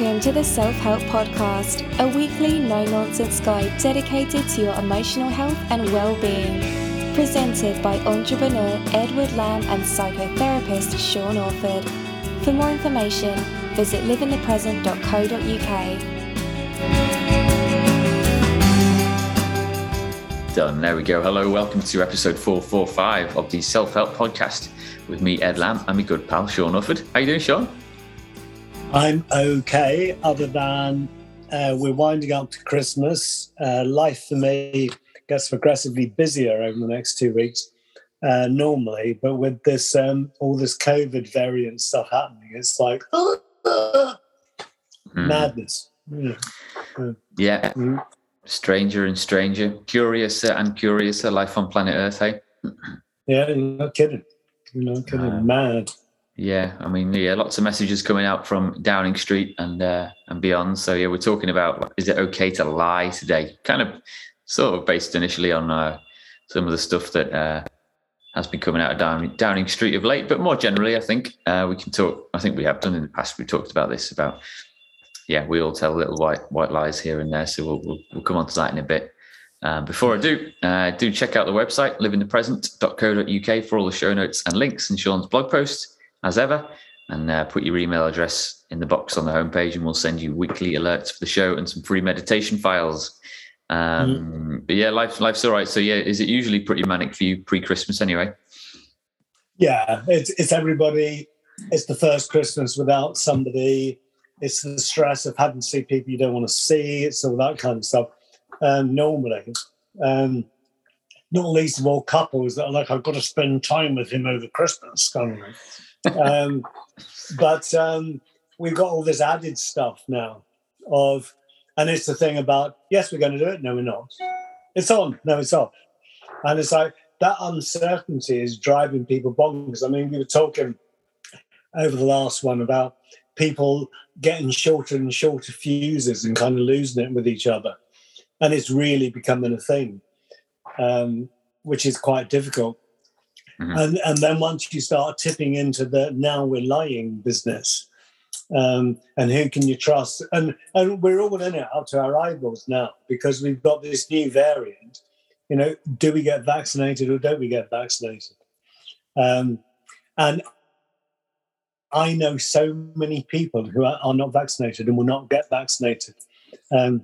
welcome to the Self Help Podcast, a weekly no-nonsense guide dedicated to your emotional health and well-being. Presented by entrepreneur Edward Lamb and psychotherapist Sean Orford. For more information, visit liveinthepresent.co.uk. Done. There we go. Hello, welcome to episode 445 of the Self Help Podcast with me, Ed Lamb, and my good pal, Sean Orford. How you doing, Sean? I'm okay, other than we're winding up to Christmas. Life for me gets progressively busier over the next 2 weeks normally, but with this all this COVID variant stuff happening, it's like madness. Yeah. Stranger and stranger, curiouser and curiouser. Life on planet Earth, hey? Yeah, you're not kidding. You're not kidding. Mad. Yeah, I mean, yeah, lots of messages coming out from Downing Street and beyond. So yeah, we're talking about, is it okay to lie today? Kind of, sort of based initially on some of the stuff that has been coming out of Downing Street of late, but more generally, I think we can talk. I think we have done in the past. We talked about this about, yeah, we all tell little white lies here and there. So we'll come on to that in a bit. Before I do check out the website liveinthepresent.co.uk for all the show notes and links and Sean's blog post, as ever, and put your email address in the box on the homepage and we'll send you weekly alerts for the show and some free meditation files. But yeah, life's all right. So yeah, is it usually pretty manic for you pre-Christmas anyway? Yeah, it's everybody. It's the first Christmas without somebody. It's the stress of having to see people you don't want to see. It's all that kind of stuff. Normally, not least of all couples that are like, I've got to spend time with him over Christmas, kind of thing. But we've got all this added stuff now of, and it's the thing about, yes, we're going to do it. No, we're not. It's on. No, it's off. And it's like that uncertainty is driving people bonkers. I mean, we were talking over the last one about people getting shorter and shorter fuses and kind of losing it with each other. And it's really becoming a thing, which is quite difficult. Mm-hmm. And then once you start tipping into the now we're lying business, and who can you trust? And we're all in it up to our eyeballs now because we've got this new variant. You know, do we get vaccinated or don't we get vaccinated? And I know so many people who are not vaccinated and will not get vaccinated. And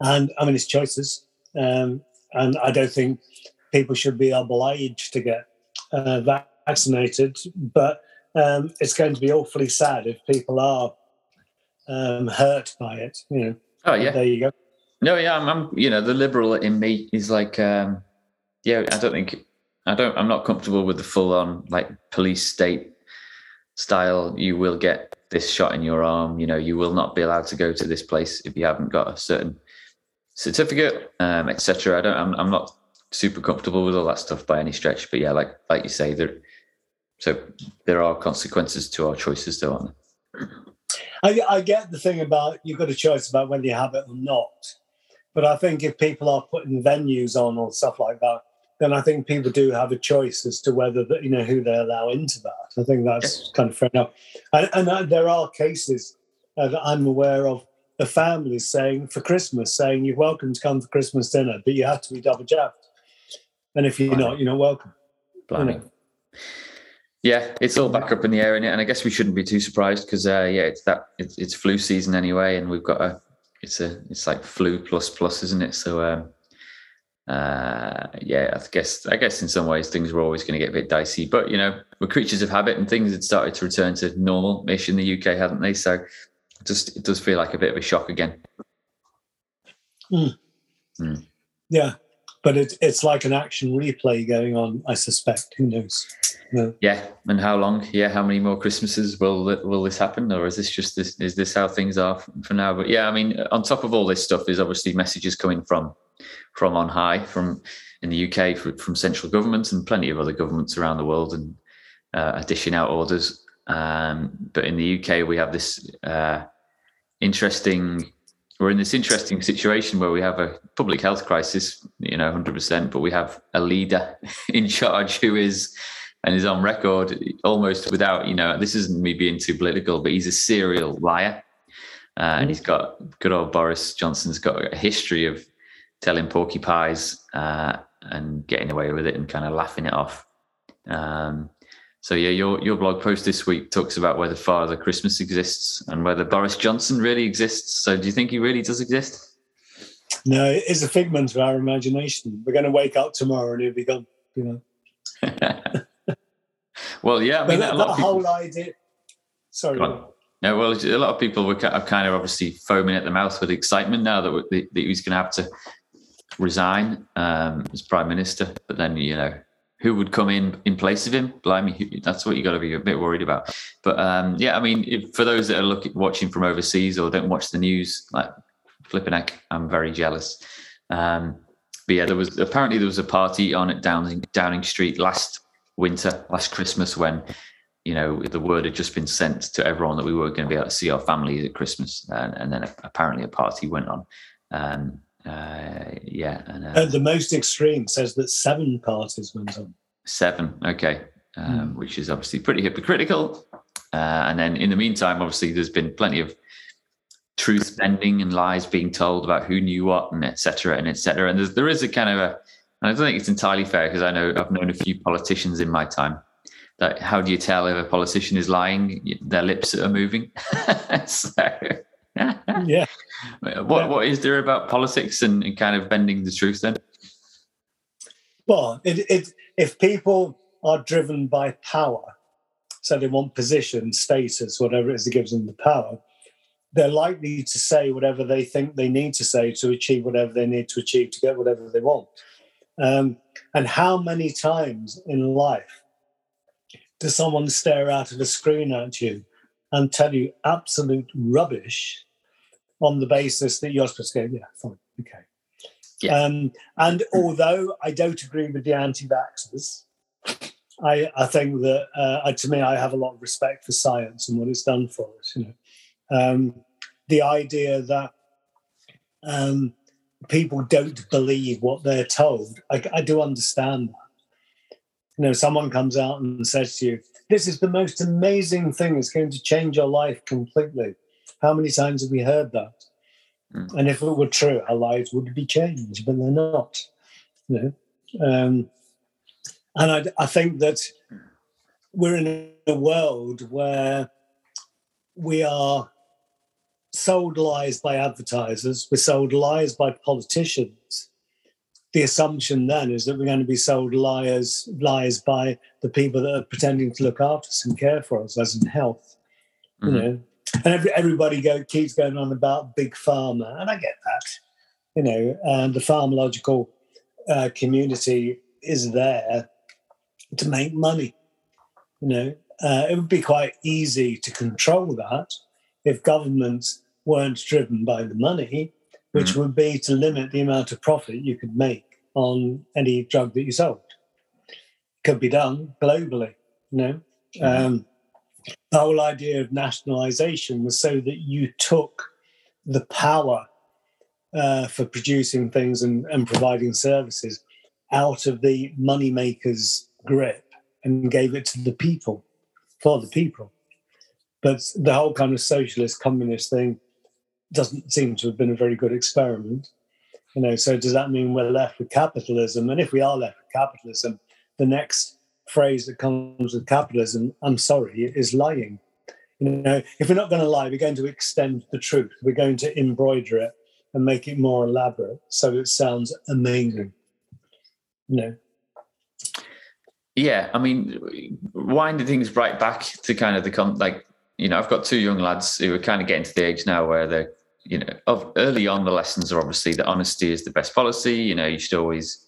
I mean, it's choices. And I don't think people should be obliged to get vaccinated, but it's going to be awfully sad if people are hurt by it. You know. Oh yeah. There you go. No, yeah. I'm you know, the liberal in me is like, yeah. I'm not comfortable with the full-on like police state style. You will get this shot in your arm. You know, you will not be allowed to go to this place if you haven't got a certain certificate, etc. I'm not super comfortable with all that stuff by any stretch, but yeah, like you say, there are consequences to our choices, though, aren't there? I get the thing about you've got a choice about whether you have it or not, but I think if people are putting venues on or stuff like that, then I think people do have a choice as to whether that, you know, who they allow into that. I think that's kind of fair enough, and there are cases that I'm aware of. The families saying you're welcome to come for Christmas dinner, but you have to be double jabbed. And if you're not, you're not welcome. Planning. Yeah, it's all back up in the air, and I guess we shouldn't be too surprised because, it's flu season anyway, and we've got it's like flu plus, isn't it? So, I guess in some ways things were always going to get a bit dicey, but you know, we're creatures of habit, and things had started to return to normal-ish in the UK, hadn't they? So, just it does feel like a bit of a shock again. Yeah. But it's like an action replay going on, I suspect. Who knows? No. Yeah, and how long? Yeah, how many more Christmases will this happen, or is this just this? Is this how things are for now? But yeah, I mean, on top of all this stuff, is obviously messages coming from on high, from in the UK, from central governments and plenty of other governments around the world, and are dishing out orders. But in the UK, we have this we're in this interesting situation where we have a public health crisis, you know, 100%, but we have a leader in charge who is on record almost without, you know, this isn't me being too political, but he's a serial liar. And he's got, good old Boris Johnson's got a history of telling porky pies and getting away with it and kind of laughing it off. So yeah, your blog post this week talks about whether Father Christmas exists and whether Boris Johnson really exists. So do you think he really does exist? No, it is a figment of our imagination. We're going to wake up tomorrow and he'll be gone, you know. Well, yeah, I mean, that whole idea. Sorry. No, well, a lot of people are kind of obviously foaming at the mouth with excitement now that he's going to have to resign as Prime Minister. But then, you know, who would come in place of him? Blimey, that's what you got to be a bit worried about. But yeah, I mean, for those that are watching from overseas or don't watch the news, like, flipping heck, I'm very jealous. But yeah, there was a party on at Downing Street last Christmas when, you know, the word had just been sent to everyone that we weren't going to be able to see our families at Christmas, and then apparently a party went on. The most extreme says that 7 parties went on. 7, okay, which is obviously pretty hypocritical. And then in the meantime, obviously, there's been plenty of truth bending and lies being told about who knew what and et cetera and et cetera. And there is a kind of and I don't think it's entirely fair, because I've known a few politicians in my time, that how do you tell if a politician is lying? Their lips are moving. So yeah. What is there about politics and kind of bending the truth then? Well, if people are driven by power, so they want position, status, whatever it is that gives them the power, they're likely to say whatever they think they need to say to achieve whatever they need to achieve, to get whatever they want. And how many times in life does someone stare out of a screen at you and tell you absolute rubbish on the basis that you're supposed to go, yeah, fine, okay. Yeah. And although I don't agree with the anti-vaxxers, I think that, to me, I have a lot of respect for science and what it's done for us, you know. The idea that people don't believe what they're told, I do understand that. You know, someone comes out and says to you, this is the most amazing thing, it's going to change your life completely. How many times have we heard that? Mm. And if it were true, our lives would be changed, but they're not. You know? And I think that we're in a world where we are sold lies by advertisers, we're sold lies by politicians. The assumption then is that we're going to be sold lies by the people that are pretending to look after us and care for us, as in health. Mm-hmm. You know, and everybody keeps going on about big pharma, and I get that. You know, and the pharmacological community is there to make money. You know, it would be quite easy to control that if governments weren't driven by the money, which would be to limit the amount of profit you could make on any drug that you sold. Could be done globally, you know. The whole idea of nationalisation was so that you took the power for producing things and providing services out of the moneymaker's grip and gave it to the people, for the people. But the whole kind of socialist, communist thing doesn't seem to have been a very good experiment. You know, so does that mean we're left with capitalism? And if we are left with capitalism, the next phrase that comes with capitalism, I'm sorry, is lying. You know, if we're not going to lie, we're going to extend the truth. We're going to embroider it and make it more elaborate so it sounds amazing. You know. Yeah, I mean, winding things right back to kind of you know, I've got 2 young lads who are kind of getting to the age now where they're, you know, early on the lessons are obviously that honesty is the best policy. You know, you should always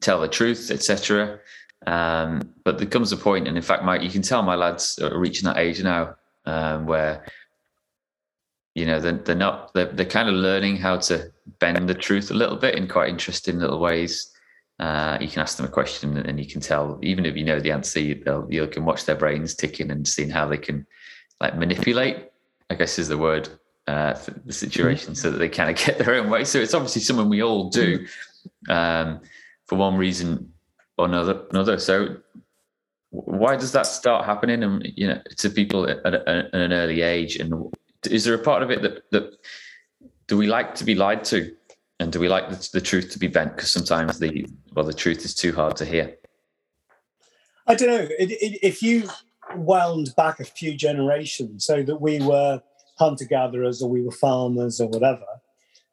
tell the truth, etc. But there comes a point, and in fact, you can tell my lads are reaching that age now where, you know, they're kind of learning how to bend the truth a little bit in quite interesting little ways. You can ask them a question, and you can tell, even if you know the answer, you can watch their brains ticking and seeing how they can, like, manipulate, I guess is the word, for the situation, so that they kind of get their own way. So it's obviously something we all do for one reason or another. So why does that start happening, and, you know, to people at an early age? And Is there a part of it that do we like to be lied to, and do we like the truth to be bent? Because sometimes the truth is too hard to hear. I don't know. If you wound back a few generations so that we were hunter-gatherers or we were farmers or whatever,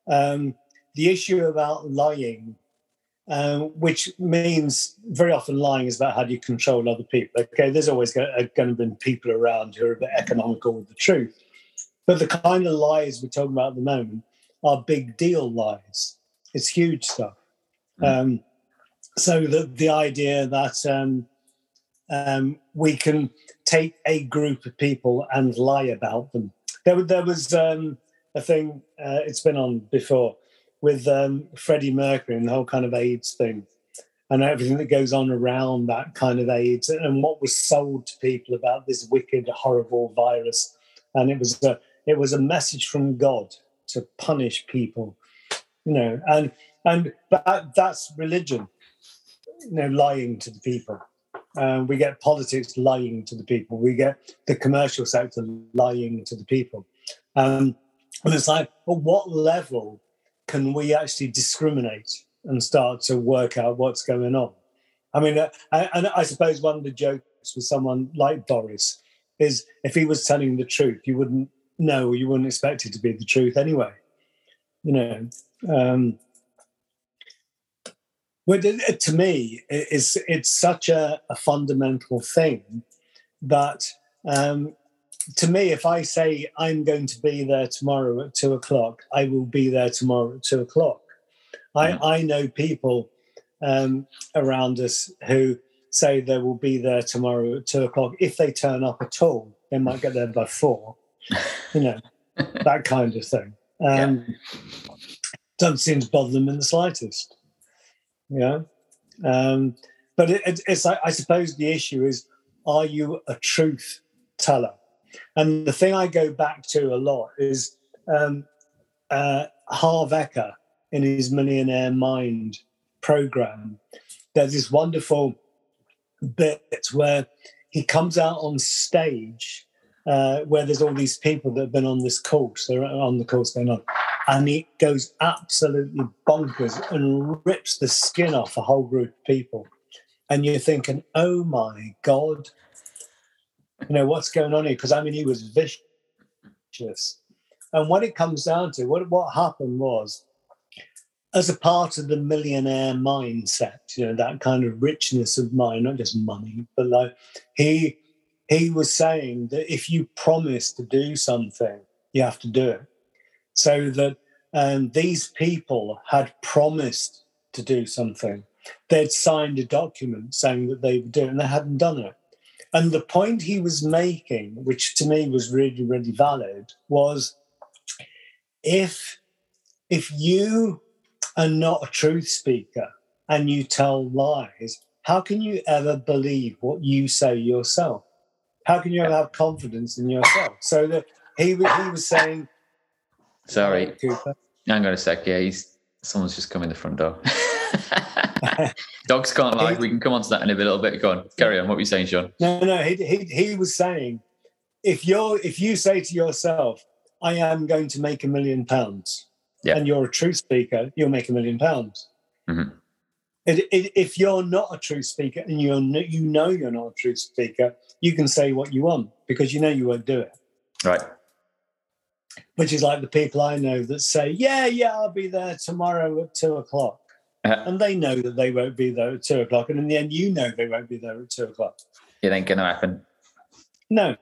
the issue about lying, which means very often lying is about how do you control other people. Okay, there's always going to be people around who are a bit economical with the truth. But the kind of lies we're talking about at the moment are big deal lies. It's huge stuff. So the idea that we can take a group of people and lie about them. There was a thing, it's been on before, with Freddie Mercury and the whole kind of AIDS thing and everything that goes on around that kind of AIDS and what was sold to people about this wicked, horrible virus. And it was a message from God to punish people, you know, and but that's religion, you know, lying to the people. We get politics lying to the people. We get the commercial sector lying to the people. And it's like, at what level can we actually discriminate and start to work out what's going on? I mean, and I suppose one of the jokes with someone like Boris is if he was telling the truth, you wouldn't know, or you wouldn't expect it to be the truth anyway. You know, but to me, it's such a fundamental thing that, to me, if I say I'm going to be there tomorrow at 2:00, I will be there tomorrow at 2:00. I know people around us who say they will be there tomorrow at 2:00. If they turn up at all, they might get there by 4:00, you know, that kind of thing. Doesn't seem to bother them in the slightest. Yeah. But it's like, I suppose the issue is, are you a truth teller? And the thing I go back to a lot is Harv Eker in his Millionaire Mind program. There's this wonderful bit where he comes out on stage where there's all these people that have been on this course, they're on the course going on, and he goes absolutely bonkers and rips the skin off a whole group of people. And you're thinking, oh my God, you know, what's going on here? Because, I mean, he was vicious. And what it comes down to, what happened was, as a part of the millionaire mindset, you know, that kind of richness of mind, not just money, but like he was saying that if you promise to do something, you have to do it. So that these people had promised to do something. They'd signed a document saying that they would do it, and they hadn't done it. And the point he was making, which to me was really, really valid, was if you are not a truth speaker and you tell lies, how can you ever believe what you say yourself? How can you ever have confidence in yourself? So that he was saying... Sorry. Hang on a sec. Yeah, someone's just come in the front door. Dogs can't lie. We can come on to that in a little bit. Go on. Carry on. What were you saying, Sean? No. He was saying, if you say to yourself, I am going to make £1 million, and you're a truth speaker, you'll make £1 million. Mm-hmm. If you're not a truth speaker and you're not a truth speaker, you can say what you want because you know you won't do it. Right. Which is like the people I know that say, yeah, I'll be there tomorrow at 2:00. And they know that they won't be there at 2:00. And in the end, you know they won't be there at 2:00. It ain't going to happen. No.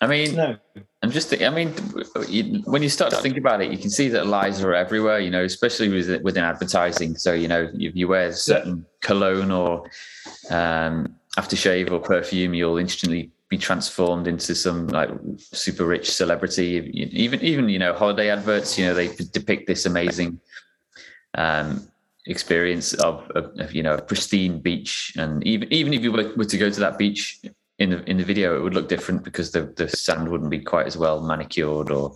I mean, no. I'm just thinking, when you start to think about it, you can see that lies are everywhere, you know, especially within advertising. So, you know, if you wear a certain cologne or aftershave or perfume, you'll instantly be transformed into some like super rich celebrity. Even, you know, holiday adverts, you know, they depict this amazing experience of you know, a pristine beach, and even if you were to go to that beach in the video, it would look different because the sand wouldn't be quite as well manicured, or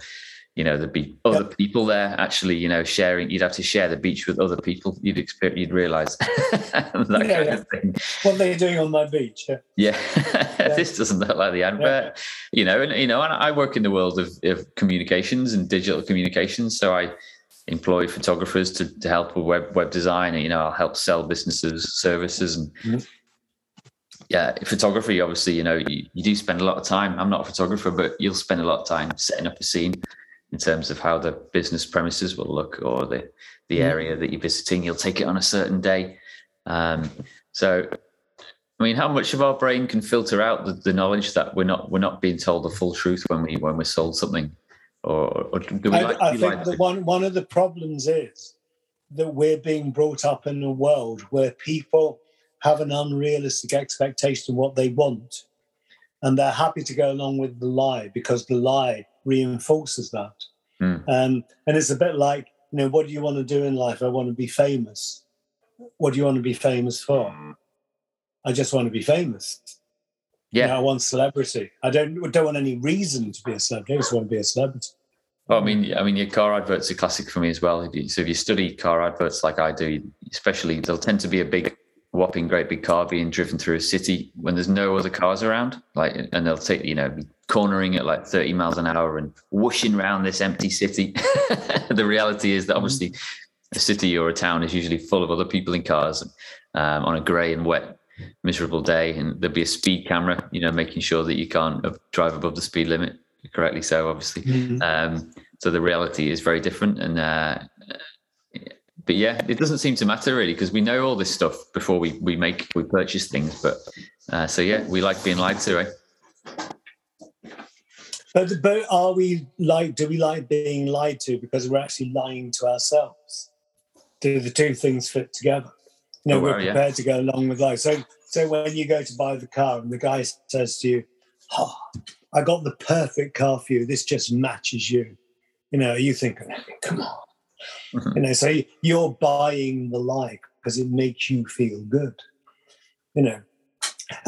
you know, there'd be other people there actually, you know, sharing. You'd have to share the beach with other people. You'd experience, you'd realise that kind of thing. What they're doing on my beach. This doesn't look like the advert, you know. And you know, and I work in the world of communications and digital communications, so I employ photographers to help with web design. And, you know, I'll help sell businesses services and. Mm-hmm. Yeah, photography, obviously, you know, you do spend a lot of time. I'm not a photographer, but you'll spend a lot of time setting up a scene in terms of how the business premises will look or the area that you're visiting. You'll take it on a certain day. So, I mean, how much of our brain can filter out the knowledge that we're not being told the full truth when we're sold something? Or do we I think one of the problems is that we're being brought up in a world where people have an unrealistic expectation of what they want, and they're happy to go along with the lie because the lie reinforces that. And it's a bit like, you know, what do you want to do in life? I want to be famous. What do you want to be famous for? I just want to be famous. Yeah, you know, I want celebrity. I don't want any reason to be a celebrity. I just want to be a celebrity. Well, I mean, your car adverts are classic for me as well. So if you study car adverts like I do, especially, they'll tend to be a big whopping great big car being driven through a city when there's no other cars around, like, and they'll take, you know, cornering at like 30 miles an hour and whooshing around this empty city. The reality is that obviously a city or a town is usually full of other people in cars on a grey and wet, miserable day, and there'll be a speed camera, you know, making sure that you can't drive above the speed limit correctly. So obviously, so the reality is very different, and but yeah, it doesn't seem to matter really, because we know all this stuff before we purchase things. But so yeah, we like being lied to, eh? But are we like? Do we like being lied to because we're actually lying to ourselves? Do the two things fit together? You know, we're prepared to go along with life. So when you go to buy the car and the guy says to you, "Oh, I got the perfect car for you. This just matches you," you know, you think, "Come on." You know, so you're buying the lie because it makes you feel good, you know.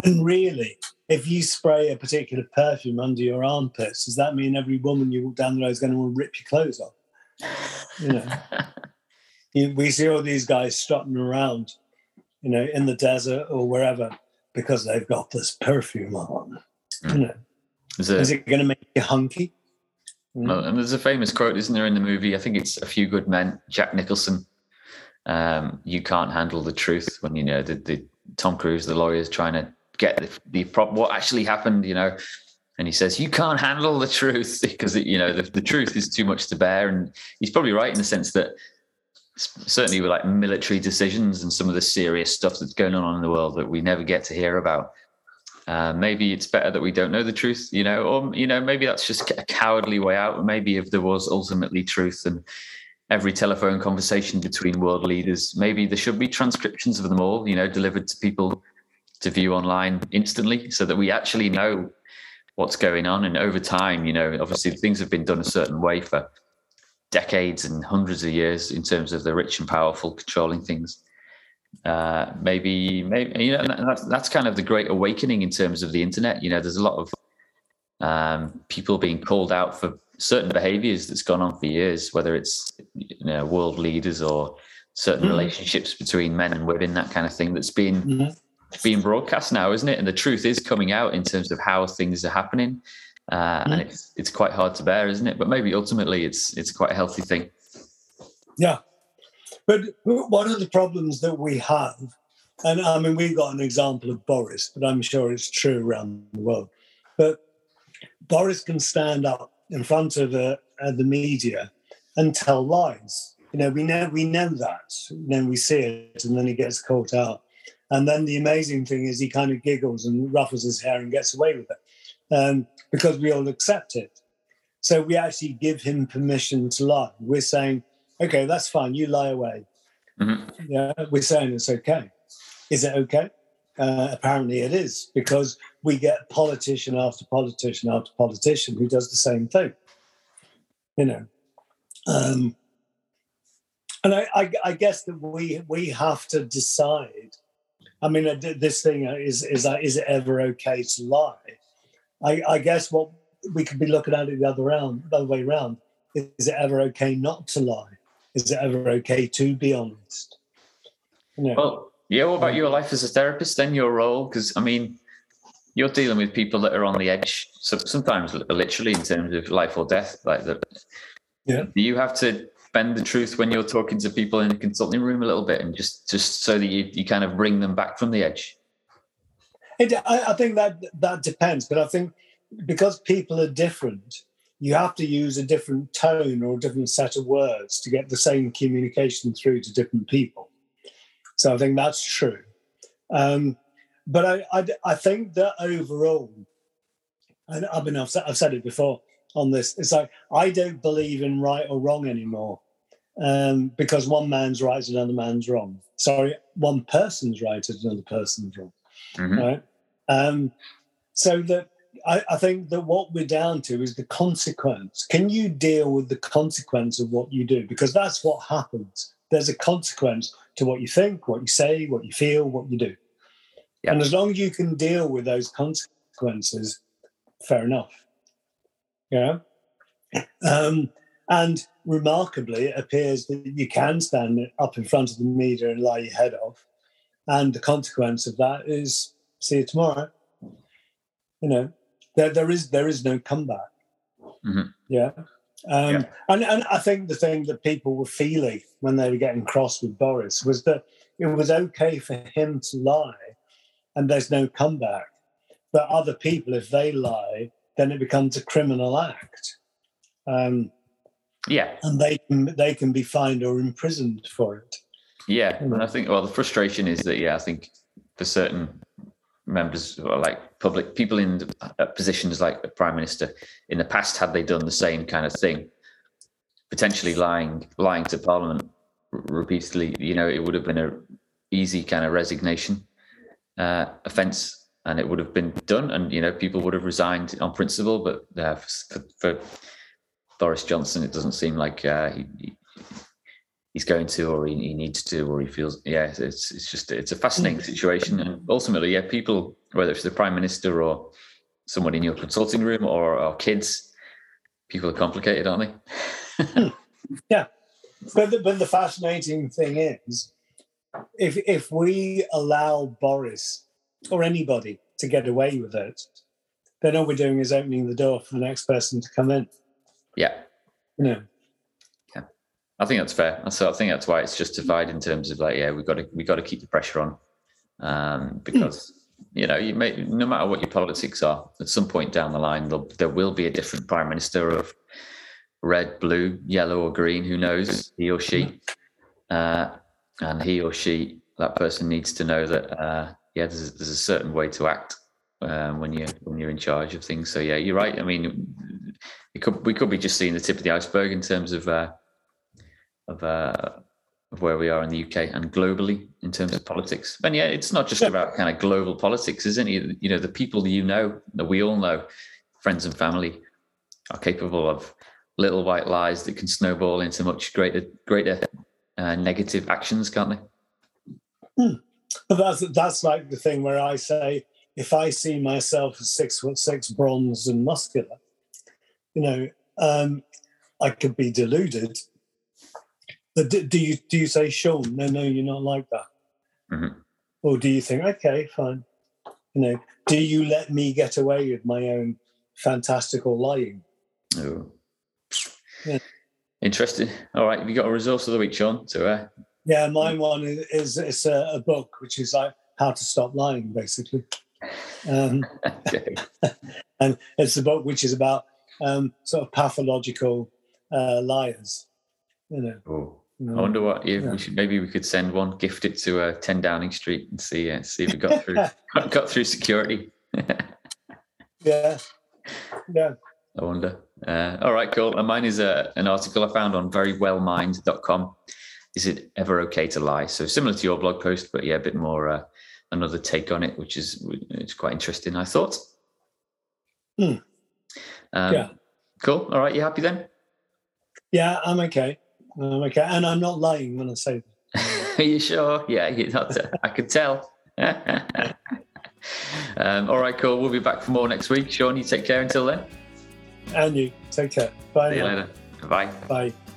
And really, if you spray a particular perfume under your armpits, does that mean every woman you walk down the road is going to want to rip your clothes off? You know, we see all these guys strutting around, you know, in the desert or wherever because they've got this perfume on. You know, is it going to make you hunky? Mm. And there's a famous quote, isn't there, in the movie? I think it's A Few Good Men, Jack Nicholson. You can't handle the truth when, you know, the Tom Cruise, the lawyer, is trying to get what actually happened, you know. And he says, you can't handle the truth because, you know, the truth is too much to bear. And he's probably right in the sense that certainly with like military decisions and some of the serious stuff that's going on in the world that we never get to hear about. Maybe it's better that we don't know the truth, you know, or, you know, maybe that's just a cowardly way out. Maybe if there was ultimately truth in every telephone conversation between world leaders, maybe there should be transcriptions of them all, you know, delivered to people to view online instantly so that we actually know what's going on. And over time, you know, obviously things have been done a certain way for decades and hundreds of years in terms of the rich and powerful controlling things. Maybe you know, that's kind of the great awakening in terms of the internet. You know, there's a lot of people being called out for certain behaviors that's gone on for years, whether it's, you know, world leaders or certain relationships between men and women, that kind of thing that's being broadcast now, isn't it? And the truth is coming out in terms of how things are happening, and it's quite hard to bear, isn't it? But maybe ultimately it's quite a healthy thing. Yeah. But one of the problems that we have, and I mean, we've got an example of Boris, but I'm sure it's true around the world. But Boris can stand up in front of the media and tell lies. You know, we know that. And then we see it, and then he gets caught out. And then the amazing thing is he kind of giggles and ruffles his hair and gets away with it, because we all accept it. So we actually give him permission to lie. We're saying, okay, that's fine. You lie away. Mm-hmm. Yeah, we're saying it's okay. Is it okay? Apparently it is, because we get politician after politician after politician who does the same thing. You know, and I guess that we have to decide. I mean, this thing is it ever okay to lie? I guess what we could be looking at it the other way around. Is it ever okay not to lie? Is it ever okay to be honest? No. Well, yeah, what about your life as a therapist then, your role? Because, I mean, you're dealing with people that are on the edge, so sometimes literally in terms of life or death. Like that. Yeah. Do you have to bend the truth when you're talking to people in the consulting room a little bit and just so that you kind of bring them back from the edge? I think that depends, but I think because people are different, you have to use a different tone or a different set of words to get the same communication through to different people. So I think that's true. But I think that overall, and I've said it before on this, it's like I don't believe in right or wrong anymore because one man's right and another man's wrong. Sorry, one person's right and another person's wrong. Mm-hmm. Right? So that I think that what we're down to is the consequence. Can you deal with the consequence of what you do? Because that's what happens. There's a consequence to what you think, what you say, what you feel, what you do. Yep. And as long as you can deal with those consequences, fair enough. Yeah. And remarkably, it appears that you can stand up in front of the media and lie your head off. And the consequence of that is, see you tomorrow. You know, there is no comeback. Mm-hmm. Yeah. And I think the thing that people were feeling when they were getting cross with Boris was that it was okay for him to lie and there's no comeback. But other people, if they lie, then it becomes a criminal act. And they can be fined or imprisoned for it. Yeah, and I think, well, the frustration is that, I think for certain members, or like public people in positions like the Prime Minister, in the past, had they done the same kind of thing, potentially lying to Parliament repeatedly, it would have been a easy kind of resignation offence, and it would have been done, and people would have resigned on principle. But for Boris Johnson, it doesn't seem like he's going to, or he needs to, or he feels. Yeah, it's a fascinating situation, and ultimately, people, whether it's the Prime Minister or somebody in your consulting room or our kids, people are complicated, aren't they? Yeah, but the fascinating thing is, if we allow Boris or anybody to get away with it, then all we're doing is opening the door for the next person to come in. Yeah, I think that's fair. So I think that's why it's justified in terms of we've got to keep the pressure on, because no matter what your politics are, at some point down the line there will be a different Prime Minister of red, blue, yellow, or green. Who knows? He or she, and he or she, that person needs to know that there's a certain way to act when you're in charge of things. So you're right. I mean, we could be just seeing the tip of the iceberg in terms of. Of where we are in the UK and globally in terms of politics. And it's not just about kind of global politics, isn't it? The people that we all know, friends and family, are capable of little white lies that can snowball into much greater negative actions, can't they? But that's like the thing where I say, if I see myself as 6'6", bronze and muscular, I could be deluded. Do you say, Sean, no, you're not like that? Mm-hmm. Or do you think, okay, fine. Do you let me get away with my own fantastical lying? Oh. Yeah. Interesting. All right, have you got a resource of the week, Sean? Mine one is it's a book, which is like How to Stop Lying, basically. Okay. And it's a book which is about sort of pathological liars. I wonder what. Maybe we could send one, gift it to 10 Downing Street, and see if we got through. Got through security. Yeah. I wonder. All right, cool. And mine is an article I found on verywellmind.com. Is it ever okay to lie? So similar to your blog post, but a bit more. Another take on it, which is quite interesting, I thought. Cool. All right, you happy then? Yeah, I'm okay. Okay, and I'm not lying when I say that. Are you sure? Yeah, you're not. I could tell. All right, cool. We'll be back for more next week. Sean, you take care until then. And you, take care. Bye. See you later. Bye. Bye.